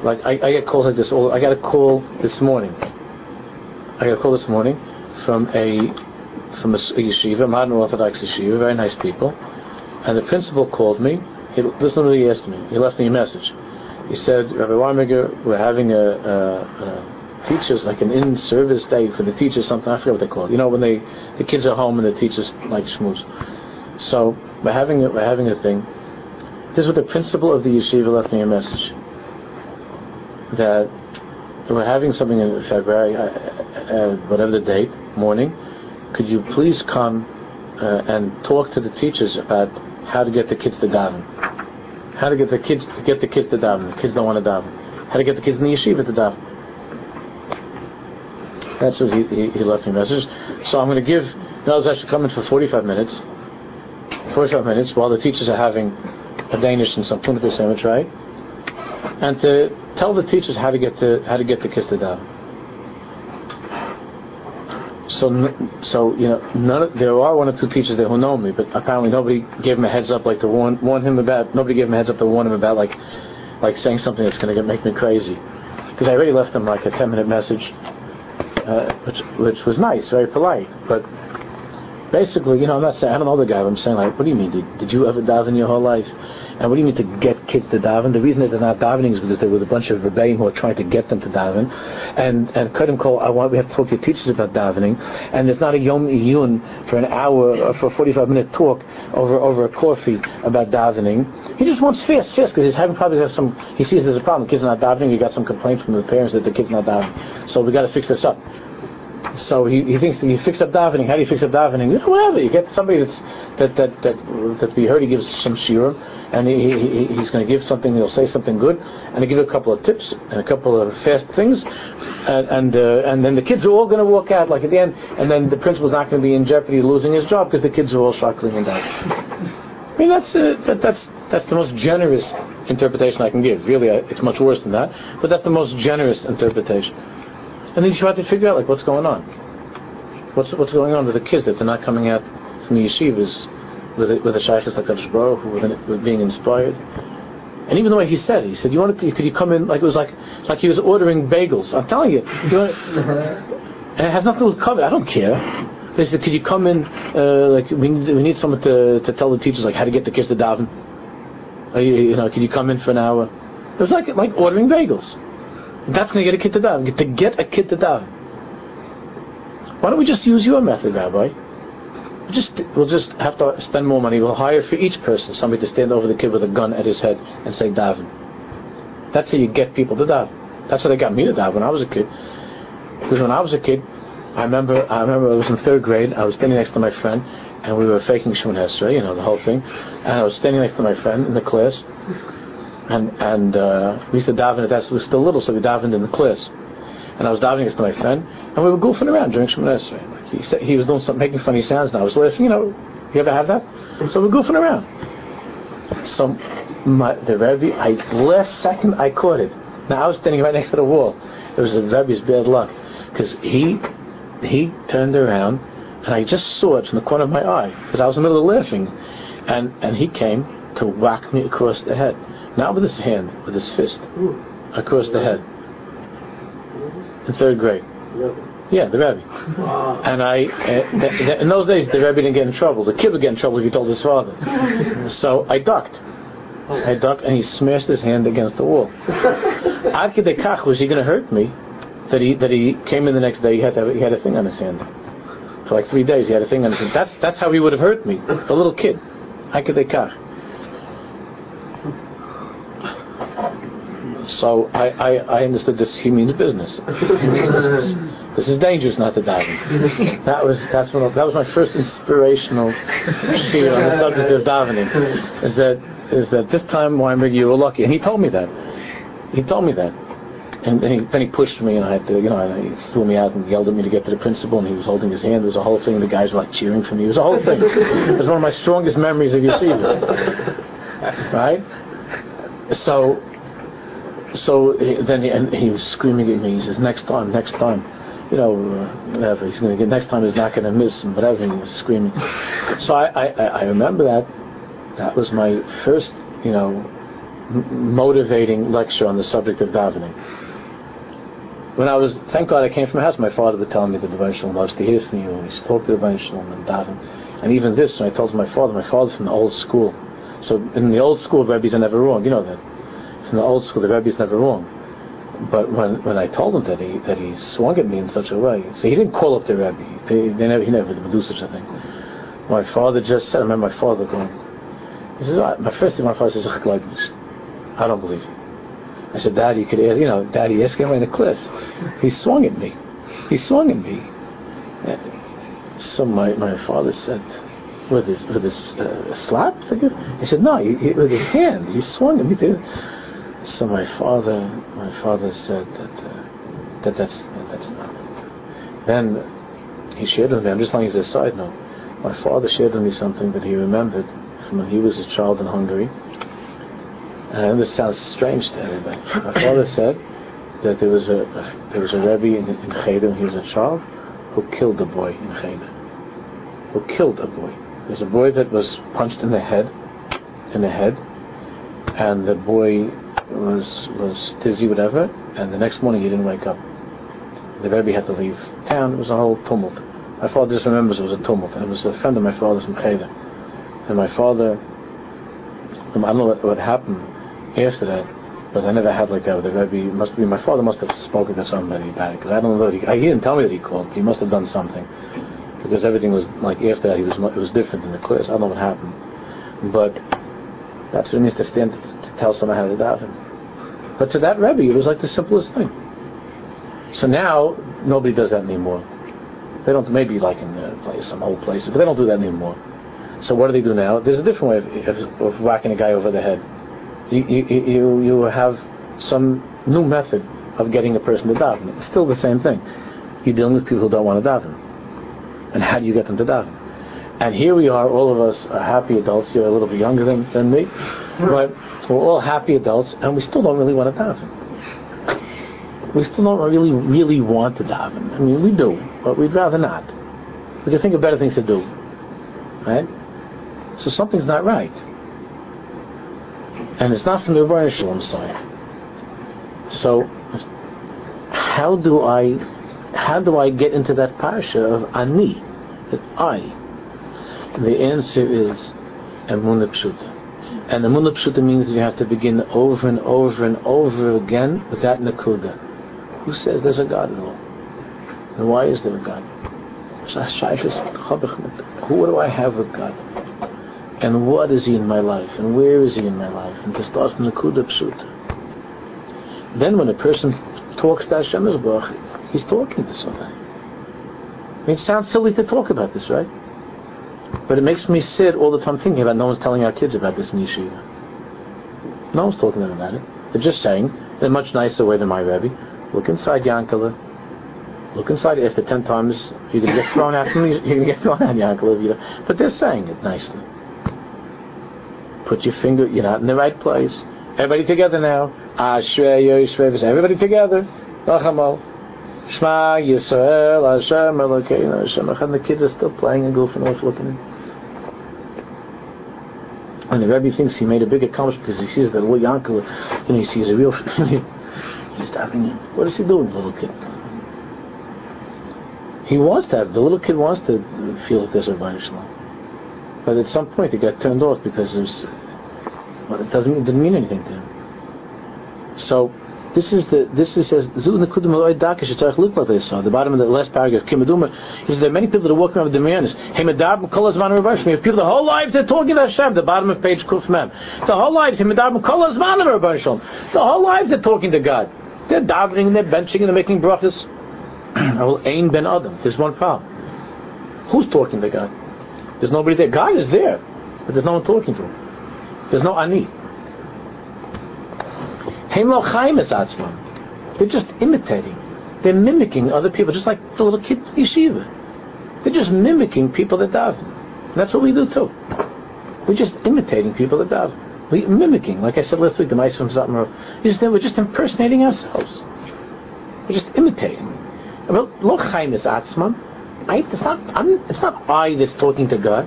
like, I, I get calls like this. All I got a call this morning. I got a call this morning from a from a yeshiva, modern Orthodox yeshiva, very nice people. And the principal called me. He listened to what he asked me. He left me a message. He said, "Rabbi Weinberger, we're having a, a, a teachers like an in-service day for the teachers. Something I forget what they call it. You know, when they the kids are home and the teachers like schmooze. So we're having a, we're having a thing." This is what the principal of the yeshiva left me a message. That we're having something in February, uh, uh, whatever the date, morning. Could you please come uh, and talk to the teachers about how to get the kids to daven? How to get the kids to get the kids to daven? The kids don't want to daven. how to get the kids in the yeshiva to daf. That's what he, he, he left me a message. So I'm going to give, now it's actually coming for forty-five minutes. forty-five minutes while the teachers are having a Danish and some punafeh sandwich, right? And to tell the teachers how to get the how to get the kids to daf. So, so you know, none of, there are one or two teachers there who know me, but apparently nobody gave him a heads up like to warn, warn him about. Nobody gave him a heads up to warn him about like, like saying something that's going to make me crazy, because I already left him like a ten-minute message, uh, which which was nice, very polite. But basically, you know, I'm not saying I don't know the guy, but I'm saying like, what do you mean? Did, did you ever daven your whole life? And what do you mean to get kids to daven? The reason that they're not davening is because they were a bunch of rebbeim who are trying to get them to daven. And and Kodim Kol, I want we have to talk to your teachers about davening. And there's not a Yom Iyun for an hour or for a forty-five minute talk over over a coffee about davening. He just wants fierce, fierce, because he's having probably has some. He sees there's a problem. The kids are not davening. He got some complaint from the parents that the kids are not davening. So we got to fix this up. So he, he thinks that you fix up davening. How do you fix up davening? You know, whatever. You get somebody that's that that that that we heard he gives some shirim, and he, he he's going to give something. He'll say something good, and he give a couple of tips and a couple of fast things, and and, uh, and then the kids are all going to walk out like at the end, and then the principal's not going to be in jeopardy of losing his job because the kids are all shuckling and diving. I mean that's uh, that, that's that's the most generous interpretation I can give. Really, I, it's much worse than that, but that's the most generous interpretation. And then you try to figure out like what's going on, what's what's going on with the kids that they're not coming out from the yeshivas with a, with a shaykhs like HaKadosh Baruch Hu, with, with being inspired. And even the way he said, he said, "You want to? Could you come in?" Like it was like like he was ordering bagels. I'm telling you, you want and it has nothing to do with COVID. I don't care. They said, "Could you come in? Uh, like we need, we need someone to to tell the teachers like how to get the kids to daven. Or, you, you know, could you come in for an hour?" It was like like ordering bagels. That's going to get a kid to daven. To get a kid to daven. Why don't we just use your method, Rabbi? We'll just, we'll just have to spend more money. We'll hire for each person somebody to stand over the kid with a gun at his head and say daven. That's how you get people to daven. That's how they got me to daven when I was a kid. Because when I was a kid, I remember I remember I was in third grade. I was standing next to my friend, and we were faking Shemoneh Esrei, you know, the whole thing. And I was standing next to my friend in the class. And and uh, we used to daven at that, so we were still little, so we davened in the class. And I was davening next to my friend, and we were goofing around during Shemoneh Esrei. Like he said, he was doing something, making funny sounds, and I was laughing. You know, you ever have that? So we're goofing around. So my, the Rebbe, I last second I caught it. Now I was standing right next to the wall. It was the Rebbe's bad luck, because he he turned around, and I just saw it from the corner of my eye, because I was in the middle of laughing, and and he came to whack me across the head. Not with his hand, with his fist. Ooh. Across the head. In third grade. Yeah, the Rebbe. Wow. And I, uh, th- th- in those days, the Rebbe didn't get in trouble. The kid would get in trouble if he told his father. So I ducked. I ducked, and he smashed his hand against the wall. Ad kedei kach was he going to hurt me that he that he came in the next day. He had to have, he had a thing on his hand for like three days. He had a thing on his hand. That's that's how he would have hurt me, the little kid. Ad kedei kach. So I, I, I understood this. He means business. This is dangerous, not to daven. That was that's one of, that was my first inspirational shir on the subject of davening. Is that is that this time Weinberg, you were lucky, and he told me that. He told me that, and then he, then he pushed me, and I had to, you know, and he threw me out and yelled at me to get to the principal, and he was holding his hand. It was a whole thing. The guys were like cheering for me. It was a whole thing. It was one of my strongest memories of yeshiva. Right? So. So then he, and he was screaming at me. He says, "Next time, next time, you know, uh, whatever. He's going to get next time. He's not going to miss him." But everything was screaming. So I, I, I remember that. That was my first, you know, m- motivating lecture on the subject of davening. When I was, thank God, I came from a house. My father would tell me the Ribono Shel Olam loves to hear from you. And he'd talk to the Ribono Shel Olam and daven. And even this, when I told my father, my father's from the old school. So in the old school, rabbis are never wrong. You know that. In the old school, the Rebbe is never wrong. But when, when I told him that he that he swung at me in such a way, so he didn't call up the Rebbe. They, they never, he never would do such a thing. My father just said, I remember my father going, he says, oh, my first thing my father says, I don't believe you. I said, Daddy, you could, you know, Daddy, ask him in the class. He swung at me. He swung at me. And so my, my father said, with his with his uh, slap, he said, no, he, he, with his hand, he swung at me. So my father, my father said that uh, that that's that's not. Then he shared with me. I'm just telling you as a side note. My father shared with me something that he remembered from when he was a child in Hungary. And this sounds strange to everybody. My father said that there was a, a there was a Rebbe in, in Cheder when he was a child who killed a boy in Cheder. Who killed a boy? There's a boy that was punched in the head, in the head, and the boy was was dizzy, whatever. And the next morning he didn't wake up. The Rebbe had to leave town. It was a whole tumult. My father just remembers it was a tumult, and it was a friend of my father's from Cheder. And my father, I don't know what, what happened after that, but I never had like that. The Rebbe must be my father must have spoken to somebody about it, because I don't know. He, he didn't tell me that he called. But he must have done something, because everything was like after that. He was it was different in the class. I don't know what happened, but that's what it means to stand to, to tell someone how to daven. But to that Rebbe, it was like the simplest thing. So now nobody does that anymore. They don't maybe like in the place, some old places, but they don't do that anymore. So what do they do now? There's a different way of, of, of whacking a guy over the head. You, you you you have some new method of getting a person to daven. It's still the same thing. You're dealing with people who don't want to daven, and how do you get them to daven? And here we are, all of us are happy adults. You're a little bit younger than, than me, but we're all happy adults, and we still don't really want to daven. We still don't really really want to daven. I mean, we do, but we'd rather not. We can think of better things to do, right? So something's not right, and it's not from the Ribono Shel Olam side. So how do I, how do I get into that parsha of ani, that I? And the answer is emunah pshuta, and emunah pshuta means you have to begin over and over and over again with that nakuda. Who says there's a God at all? And why is there a God? Who what do I have with God? And what is He in my life? And where is He in my life? And to start from the Nakuda Pshuta. Then when a person talks to Hashem Yisborach, he's talking to somebody. I mean, it sounds silly to talk about this, right? But it makes me sad all the time thinking about no one's telling our kids about this in yeshiva. No one's talking to them about it. They're just saying, in a much nicer way than my Rebbe, look inside Yankala, look inside. After ten times, you're going to get thrown out, you're going to get thrown out Yankala. You know. But they're saying it nicely. Put your finger, you're not in the right place. Everybody together now. Ashrei Yisrael. Everybody together. Rachamal. Shema Yisrael. Hashem Elokeinu. Hashem Echad. The kids are still playing and goofing off, looking in. And the Rebbe thinks he made a big accomplishment because he sees that little uncle, you know, he sees a real. He's stopping him. What is he doing, the little kid? He wants to have. The little kid wants to feel that there's a Ribono Shel Olam. But at some point it got turned off because it, was, well, it doesn't it didn't mean anything to him. So this is the this is says the bottom of the last paragraph. He says there are many people that are walking around with demands. Hey, Madab Kolazman Rabashim. We have people the whole lives they're talking to Hashem. The bottom of page Kuf Mem. The whole lives hey Madab Kolazman Rabashim. The whole lives they're talking to God. They're davening, they're benching, and they're making brachas. Ain ben Adam. There's one problem. Who's talking to God? There's nobody there. God is there, but there's no one talking to him. There's no ani. They're just imitating. They're mimicking other people, just like the little kid yeshiva. They're just mimicking people that daven. And that's what we do too. We're just imitating people that daven. We're mimicking, like I said last week, the mice from Zatmarov. We're just impersonating ourselves. We're just imitating. Well, lo chaimis atzman. I, it's, not, I'm, it's not I that's talking to God.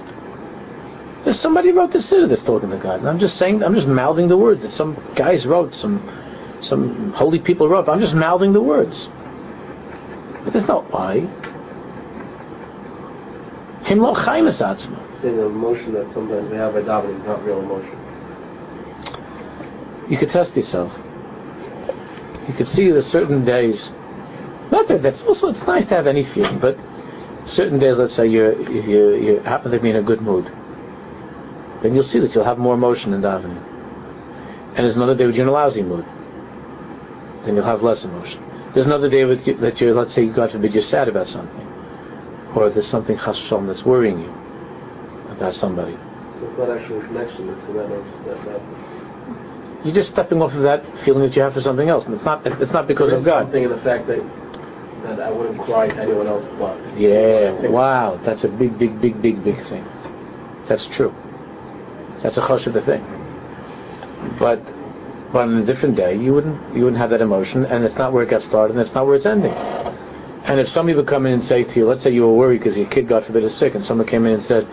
There's somebody wrote the Siddur that's talking to God, and I'm just saying, I'm just mouthing the words that some guys wrote, some some holy people wrote. I'm just mouthing the words, but there's no I. Him lo chaim es atzma. Saying the emotion that sometimes we have by davening is not real emotion. You could test yourself. You could see that certain days. Not that that's also it's nice to have any feeling, but. Certain days, let's say you you you happen to be in a good mood, then you'll see that you'll have more emotion in davening. And there's another day when you're in a lousy mood, then you'll have less emotion. There's another day with you, that you're, let's say, God forbid, you're sad about something, or there's something chasam that's worrying you about somebody. So it's not actually a connection. It's not just that. you're just stepping off of that feeling that you have for something else, and it's not it's not because of God. Something in the fact that that I wouldn't cry to anyone else's blood. Yeah, wow, that's a big, big, big, big, big thing. That's true. That's a chosh of the thing. But but on a different day, you wouldn't you wouldn't have that emotion, and it's not where it got started, and it's not where it's ending. And if somebody would come in and say to you, let's say you were worried because your kid, God forbid, is sick, and someone came in and said,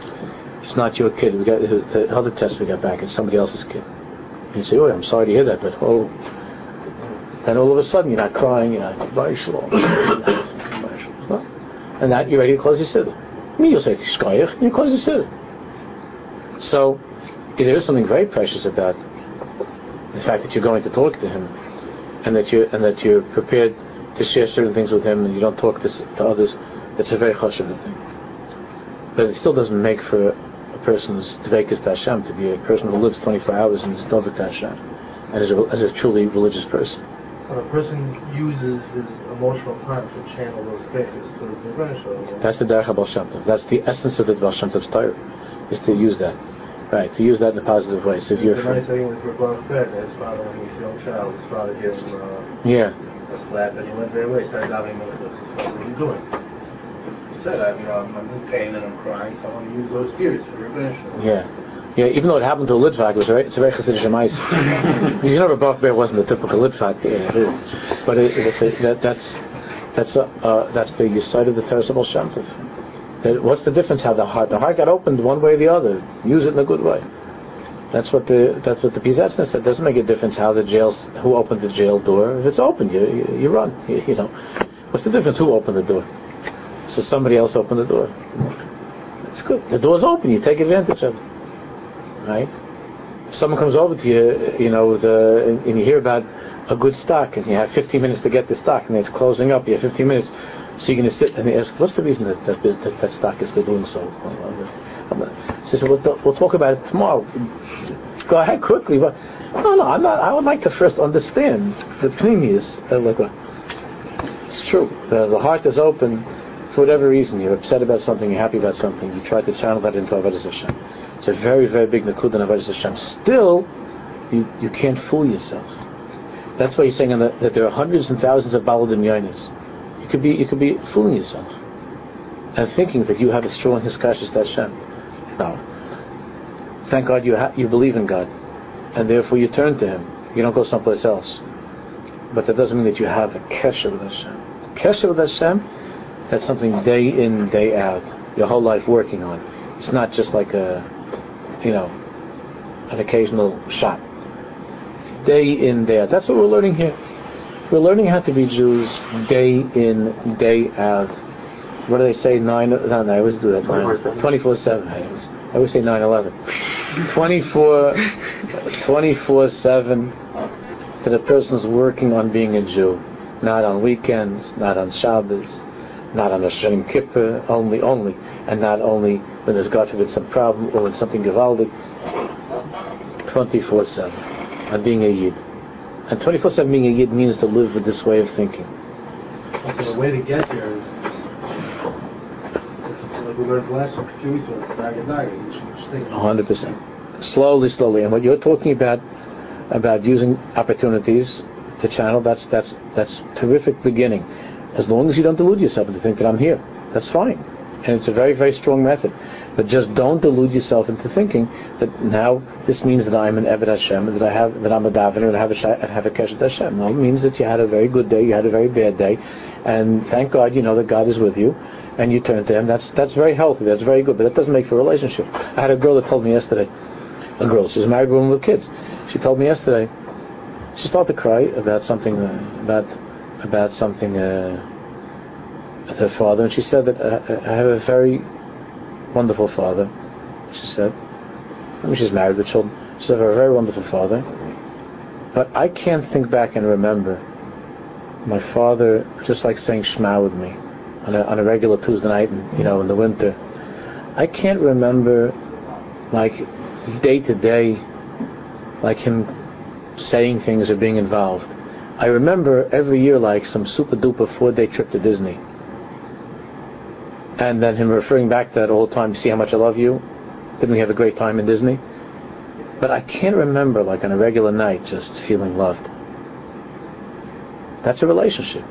it's not your kid, we got the other test we got back, it's somebody else's kid. And you say, oh, I'm sorry to hear that, but oh. Then all of a sudden, you're not crying, you're not, and that, you're ready to close your siddur. Me, you'll say, Shkoyach, and you close your siddur. So, there is something very precious about the fact that you're going to talk to him, and that you're, and that you're prepared to share certain things with him, and you don't talk to, to others. It's a very chashuv thing, but it still doesn't make for a person's dvekas to Hashem to be a person who lives twenty-four hours and is dovek to Hashem, and is a, is a truly religious person. When a person uses his emotional time to channel those dvekas to the Ribono Shel Olam. That's the derech HaBaal Shem Tov. That's the essence of the Baal Shem Tov's Torah, is to use that, right? To use that in a positive way. So if you're nice thing with Rabban Fed, his father when he was a young child, his father gave him. Uh, yeah. Slap, and he went very away, started davening with us. He said, what are you doing? He said, I, you know, I'm in pain and I'm crying, so I want to use those tears for revenge. Yeah. Yeah, even though it happened to a Litvak, it was very, it's a very Chassidish Maisa. You know, Rabbi Bear wasn't the typical Litvak, yeah, but it, it's a, that, that's that's a, uh, that's the side of the Torah of Shem Tov. What's the difference? How the heart, the heart got opened one way or the other. Use it in a good way. That's what the that's what the Pisatzna said. It doesn't make a difference how the jails who opened the jail door. If it's open, you you, you run. You, you know, what's the difference who opened the door? So somebody else opened the door. It's good. The door's open. You take advantage of it, right? If someone comes over to you, you know, the and, and you hear about a good stock, and you have fifteen minutes to get the stock, and it's closing up. You have fifteen minutes, so you're gonna sit and ask, what's the reason that that, that, that stock is doing so? So, so we'll, we'll talk about it tomorrow. Go ahead quickly, but no, no, I'm not. I would like to first understand the pnimius. It's true. The, the heart is open for whatever reason. You're upset about something. You're happy about something. You try to channel that into Avodas Hashem. It's a very, very big Nakuda Avodas Hashem. Still, you, you can't fool yourself. That's why he's saying the, that there are hundreds and thousands of baladim yonis. You could be you could be fooling yourself and thinking that you have a strong hiskashus to Hashem. No. Thank God you ha- you believe in God, and therefore you turn to Him. You don't go someplace else. But that doesn't mean that you have a kesher with Hashem. Kesher with Hashem, that's something day in, day out, your whole life working on. It's not just like a, you know, an occasional shot. Day in, day out. That's what we're learning here. We're learning how to be Jews day in, day out. What do they say? Nine? No, no, I always do that. twenty-four seven. I always say nine eleven. twenty-four seven. That a person's working on being a Jew. Not on weekends, not on Shabbos, not on Rosh Hashanah Kippur, only, only. And not only when there's, God forbid, some problem or when something gewaldig. twenty-four seven. On being a Yid. And twenty-four seven being a Yid means to live with this way of thinking. So the way to get there is, we learned last week, few weeks ago, one hundred percent. Slowly, slowly. And what you're talking about, about using opportunities to channel, that's that's that's terrific beginning. As long as you don't delude yourself into thinking that I'm here, that's fine. And it's a very, very strong method. But just don't delude yourself into thinking that now this means that I'm an Eved Hashem, and that I have that I'm a davener, and I have a and have a keshet Hashem. No, it means that you had a very good day, you had a very bad day, and thank God you know that God is with you. And you turn to him. That's that's very healthy. That's very good. But that doesn't make for a relationship. I had a girl that told me yesterday. A girl. She's a married woman with kids. She told me yesterday. She started to cry about something uh, about about something uh, with her father. And she said that uh, I have a very wonderful father. She said, I mean, she's married with children. She said I have a very wonderful father. But I can't think back and remember my father just like saying Shema with me. On a, on a regular Tuesday night, and, you know, in the winter, I can't remember, like, day to day, like him saying things or being involved. I remember every year, like, some super duper four day trip to Disney, and then him referring back to that all the time. See how much I love you. Didn't we have a great time in Disney? But I can't remember, like on a regular night, just feeling loved. That's a relationship.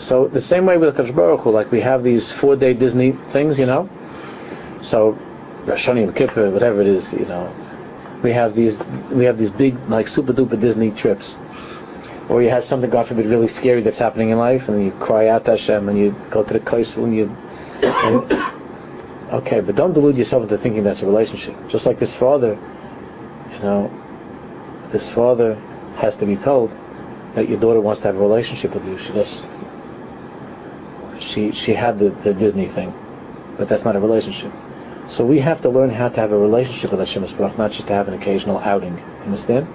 So the same way with HaKadosh Baruch Hu, like we have these four-day Disney things, you know. So Rosh Hashanah, Yom Kippur, whatever it is, you know, we have these we have these big, like, super-duper Disney trips. Or you have something, God forbid, really scary that's happening in life, and you cry out to Hashem, and you go to the Kaisel, and you... And, okay, but don't delude yourself into thinking that's a relationship. Just like this father, you know, this father has to be told that your daughter wants to have a relationship with you. She does. She she had the, the Disney thing, but that's not a relationship. So we have to learn how to have a relationship with Hashem, not just to have an occasional outing. Understand?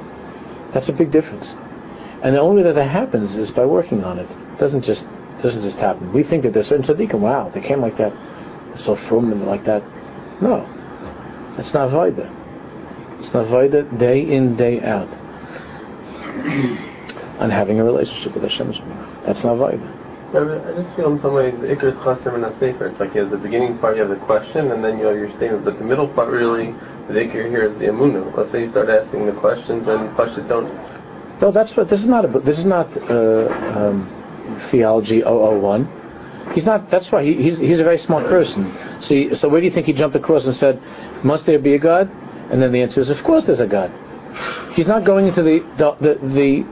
That's a big difference. And the only way that that happens is by working on it. It doesn't just doesn't just happen. We think that there's certain tzaddikim, wow, they came like that, they're so frum and like that. No, it's not vaida. It's not vaida day in, day out. And having a relationship with Hashem, that's not vaida. I just feel in some ways the Icarus Chaser and Sefer. It's like you have the beginning part, you have the question, and then you have your statement. But the middle part, really, the Icar here is the Amunu. Let's say you start asking the questions and Pshat don't. No, that's what this is not. A, this is not uh, um, theology oh oh one. He's not. That's why he, he's he's a very smart person. See, so where do you think he jumped across and said, "Must there be a God?" And then the answer is, "Of course, there's a God." He's not going into the the the, the,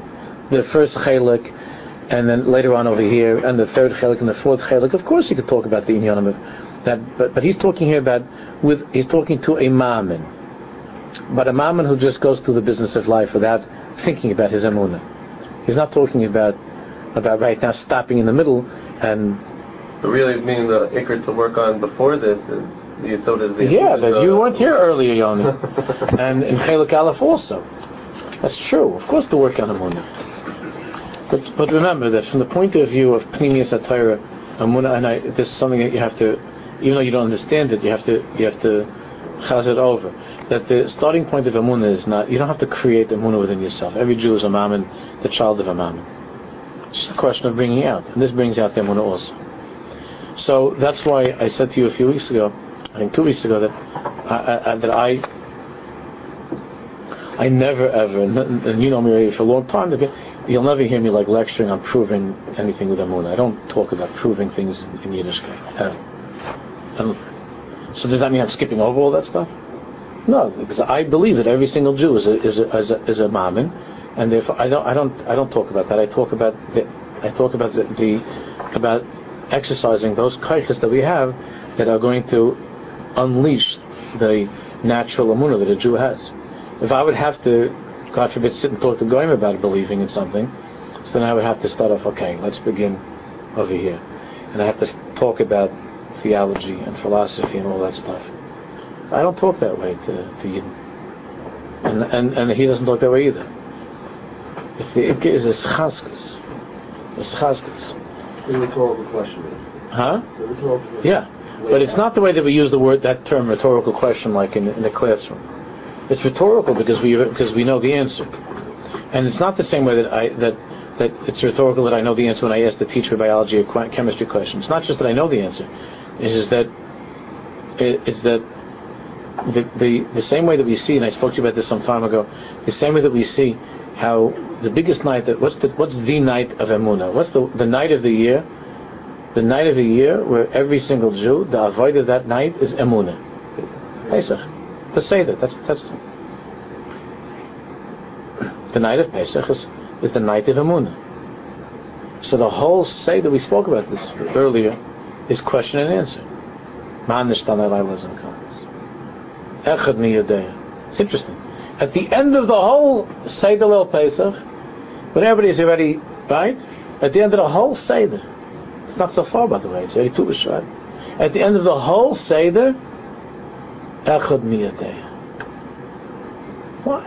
the first chaylik. And then later on over here, and the third chelik and the fourth chelik. Of course, you could talk about the inyanim, that, but but he's talking here about with he's talking to a ma'amin, but a ma'amin who just goes through the business of life without thinking about his emunah. He's not talking about about right now stopping in the middle and. But really, meaning the ikrit to work on before this, the yesodas. The yeah, but you weren't here earlier, Yoni, and in chelik aleph also. That's true. Of course, to work on emunah. But, but remember that from the point of view of pnimius atayra, amuna, and I, this is something that you have to, even though you don't understand it, you have to you have to chaz it over. That the starting point of amuna is not, you don't have to create amuna within yourself. Every Jew is a mammon, the child of a mammon. It's just a question of bringing out, and this brings out the amuna also. So that's why I said to you a few weeks ago, I think two weeks ago, that I, I, that I. I never ever, and you know me for a long time, you'll never hear me like lecturing on proving anything with Amun. I don't talk about proving things in Yiddishkeit. Uh, so does that mean I'm skipping over all that stuff? No, because I believe that every single Jew is a is a is a, is a mammon, and therefore I don't I don't I don't talk about that. I talk about the, I talk about the, the about exercising those kaiches that we have that are going to unleash the natural Amunah that a Jew has. If I would have to, God forbid, sit and talk to Goyim about believing in something, so then I would have to start off, okay, let's begin over here. And I have to talk about theology and philosophy and all that stuff. I don't talk that way to, to Yidden. And, and and he doesn't talk that way either. It's the Ibke is a schaskus. A schaskus. The rhetorical question is. Huh? The rhetorical question. Yeah. But it's not the way that we use the word, that term, rhetorical question, like in, in the classroom. It's rhetorical because we because we know the answer, and it's not the same way that I that that it's rhetorical that I know the answer when I ask the teacher biology or chemistry question. It's not just that I know the answer; it's just that it's that the the the same way that we see. And I spoke to you about this some time ago. The same way that we see how the biggest night that what's the what's the night of Emunah? What's the the night of the year? The night of the year where every single Jew, the avodah of that night is Emunah, Pesach. To say that that's that's the night of Pesach is, is the night of Emunah. So the whole say that we spoke about this earlier is question and answer. It's interesting. At the end of the whole Seder El Pesach, when everybody's already right, at the end of the whole Seder, it's not so far by the way. It's already two b'Shavat. At the end of the whole Seder. Echad miyadeya. What?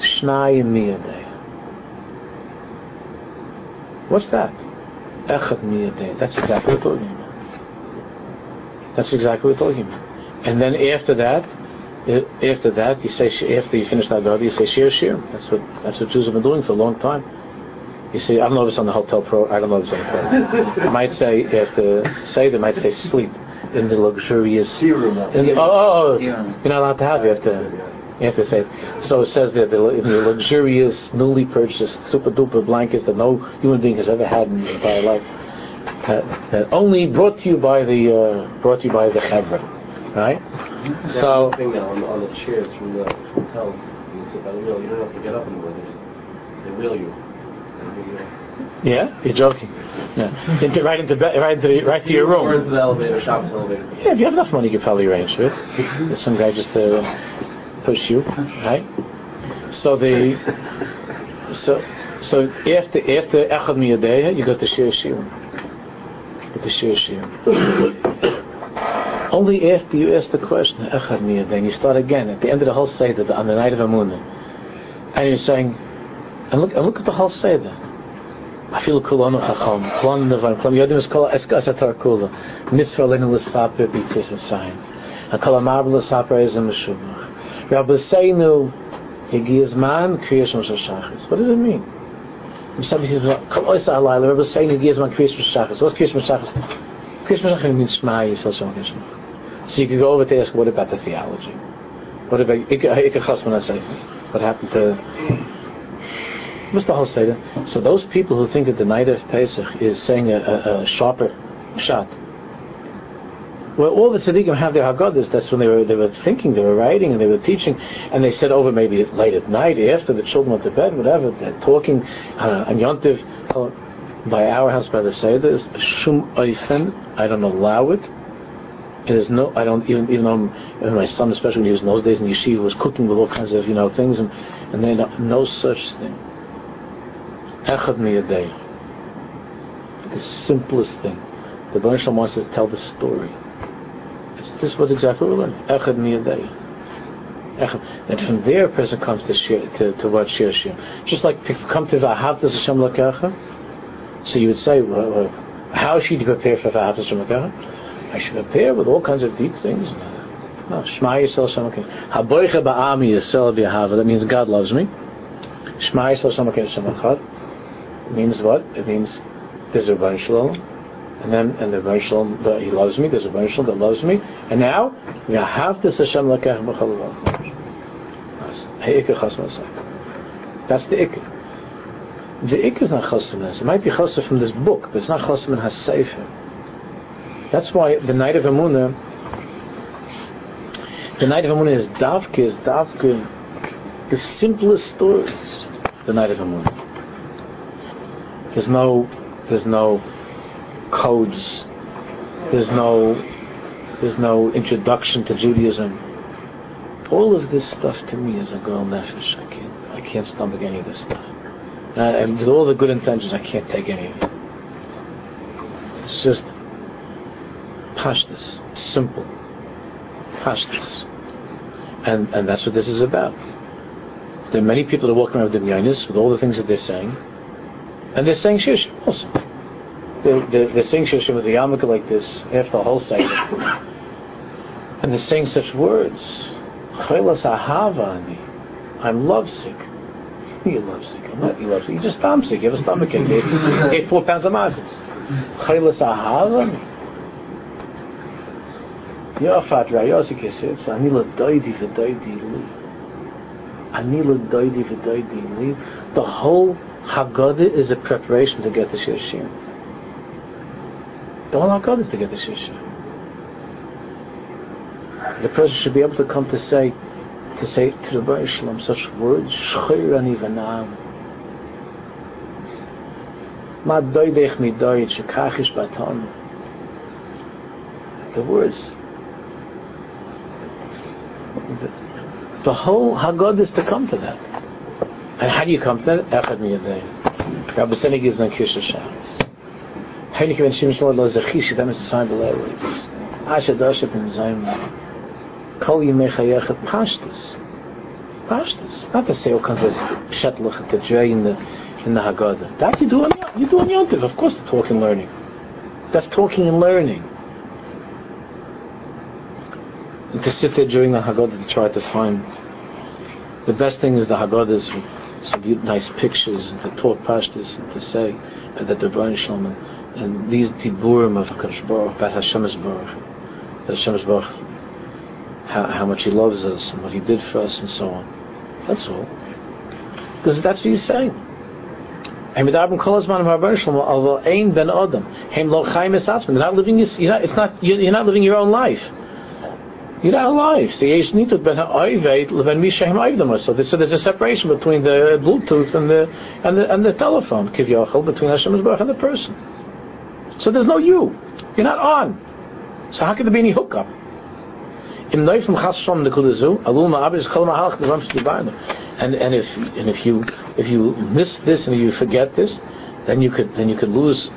Shnayim miyadeya. What's that? Echad miyadeya. That's exactly what we're talking about. That's exactly what we're talking about. And then after that, after that, you say after you finish that Haggadah, you say shir shir. That's what that's what Jews have been doing for a long time. You say I don't know if it's on the hotel pro. I don't know if it's on the pro. I might say after say they might say sleep. In the luxurious, in the, oh, oh, oh, you're not allowed to have. You have to. You have to say it. So it says that the, the luxurious, newly purchased, super duper blankets that no human being has ever had in his entire life, uh, that only brought to you by the uh, brought to you by the Hebron, right? That's so the thing now on, on the chairs from the hotels, you sit by the wheel. You don't have to get up anymore. They just they wheel you. Yeah, you're joking. Yeah, into, right into bed, right into the, right to your room. Or into the elevator, shop's elevator. Yeah, if you have enough money, you can probably arrange for it. Some guy just uh, push you, right? So the so so after after Echad Miyadeya, you go to shir shiur. Go to shir shiur. Only after you ask the question Echad Miyadeya, and you start again at the end of the whole seder on the night of Amunah, and you're saying, and look and look at the whole seder. I feel kulanu chacham, kulanu nevan, kulanu yodim is kol eskasatar kula. Mitzvah leinu l'saper b'tzis and sign. And kol amar b'l'saper is a meshubach. Rabbi Seinu, higiyaz man, kriyash m'shashachis. What does it mean? Rabbi Seinu, higiyaz man, kriyash m'shashachis. What's kriyash m'shashachis? Kriyash m'shashachis means Shema Yisrael Shem Kishmach. So you could go over to ask, what about the theology? What about, what happened to... Mister Hosseida, so those people who think that the night of Pesach is saying a, a, a sharper shot, well, all the Tzadikim have their Haggadahs. That's when they were they were thinking, they were writing, and they were teaching, and they said over maybe late at night after the children went to bed, whatever, they're talking uh, on Yom Tov. By our house, by the Seder, is shum oifen. I don't allow it. It is no. I don't even even though my son, especially when he was in those days in yeshiva, was cooking with all kinds of you know things, and and they no, no such thing. Echad Miyadeya. The simplest thing. The Ribono Shel Olam wants to tell the story. It's, this is what exactly we're learning. Echad Miyadeya. And from there, a person comes to shir, to, to what shir shiur. Just like to come to V'ahavta Hashem L'kecha. So you would say, well, well, how should you prepare for V'ahavta Hashem L'kecha? I should prepare with all kinds of deep things. No, Shema Yisrael Shem L'kecha. Haboicha Ba'ami Yisrael B'Yahava. That means God loves me. Shema Yisrael Shem L'kecha Shem Echad. It means what? It means there's a Ribono Shel Olam, and then and the Ribono Shel Olam, he loves me. There's a Ribono Shel Olam that loves me, and now we have this Hashem L'kecha B'Chalav. That's the Ikka. The Ikka is not Chassav. It might be Chassav from this book, but it's not Chassav in Hasefer. That's why the night of Amunah, the night of Amunah is Davke, is Davke, the simplest stories. The night of Amunah. There's no, there's no codes. There's no, there's no introduction to Judaism. All of this stuff to me is a girl nefesh. I can't, I can't stomach any of this stuff. And, I, and with all the good intentions, I can't take any of it. It's just pashtus, simple pashtus, and and that's what this is about. There are many people that walk around with dimyanis with all the things that they're saying. And they're saying shir shiur also. They're, they're, they're saying shir shiur with the yarmulke like this after the whole segment. And they're saying such words. Cholas ahava ani. I'm lovesick. You're lovesick. I'm not. You're lovesick. You're just stomach. You have a stomach ache. You ate four pounds of matzahs. Cholas ahava ani. You're fatra. You're sick. You're sick. Ani l'doidi v'doidi li. Ani l'doidi v'doidi li. The whole Haggadah is a preparation to get the shir shiur. The whole Haggadah is to get the shir shiur. The person should be able to come to say, to say to the Ribono Shel Olam such words. Shchirani v'nam. Ma doidech midoid shekachish baton. The words. The whole Haggadah is to come to that. And how do you come to that? Echad Miyadeya. Rabbi Senig is not Kirshah Shabbos. Heinik ben Shimon Shlomo lo zechishi. That means to sign the letters. Asher Dasher ben Zayim. Kol Yimei Chayechet Pashtus. Pashtus. Not to say all kinds of Pshat Lachat Kedrei in the in the Haggadah. That you do on you do on Yom Tov. Of course, the talking and learning. That's talking and learning. And to sit there during the Haggadah to try to find. The best thing is the Haggadahs. Some nice pictures and to talk pashtus and to say uh, that the Ribono Shel Olam and these diburim of HaKadosh Baruch Hu, that Hashem is Baruch, that Hashem is Baruch how, how much He loves us and what He did for us and so on. That's all. Because that's what He's saying. They're not living. You're not, it's not. You're not living your own life. You're not alive. So there's, so there's a separation between the Bluetooth and the and the and the telephone, between Hashem and the person. So there's no you. You're not on. So how could there be any hookup? And and if and if you if you miss this and you forget this, then you could then you could lose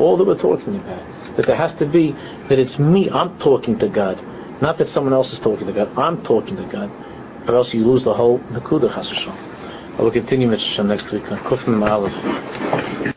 all that we're talking about. That there has to be that it's me. I'm talking to God. Not that someone else is talking to God. I'm talking to God, or else you lose the whole Nakuda Hapnim. I will continue, Mister Hashem, next week on Kufim Aleph.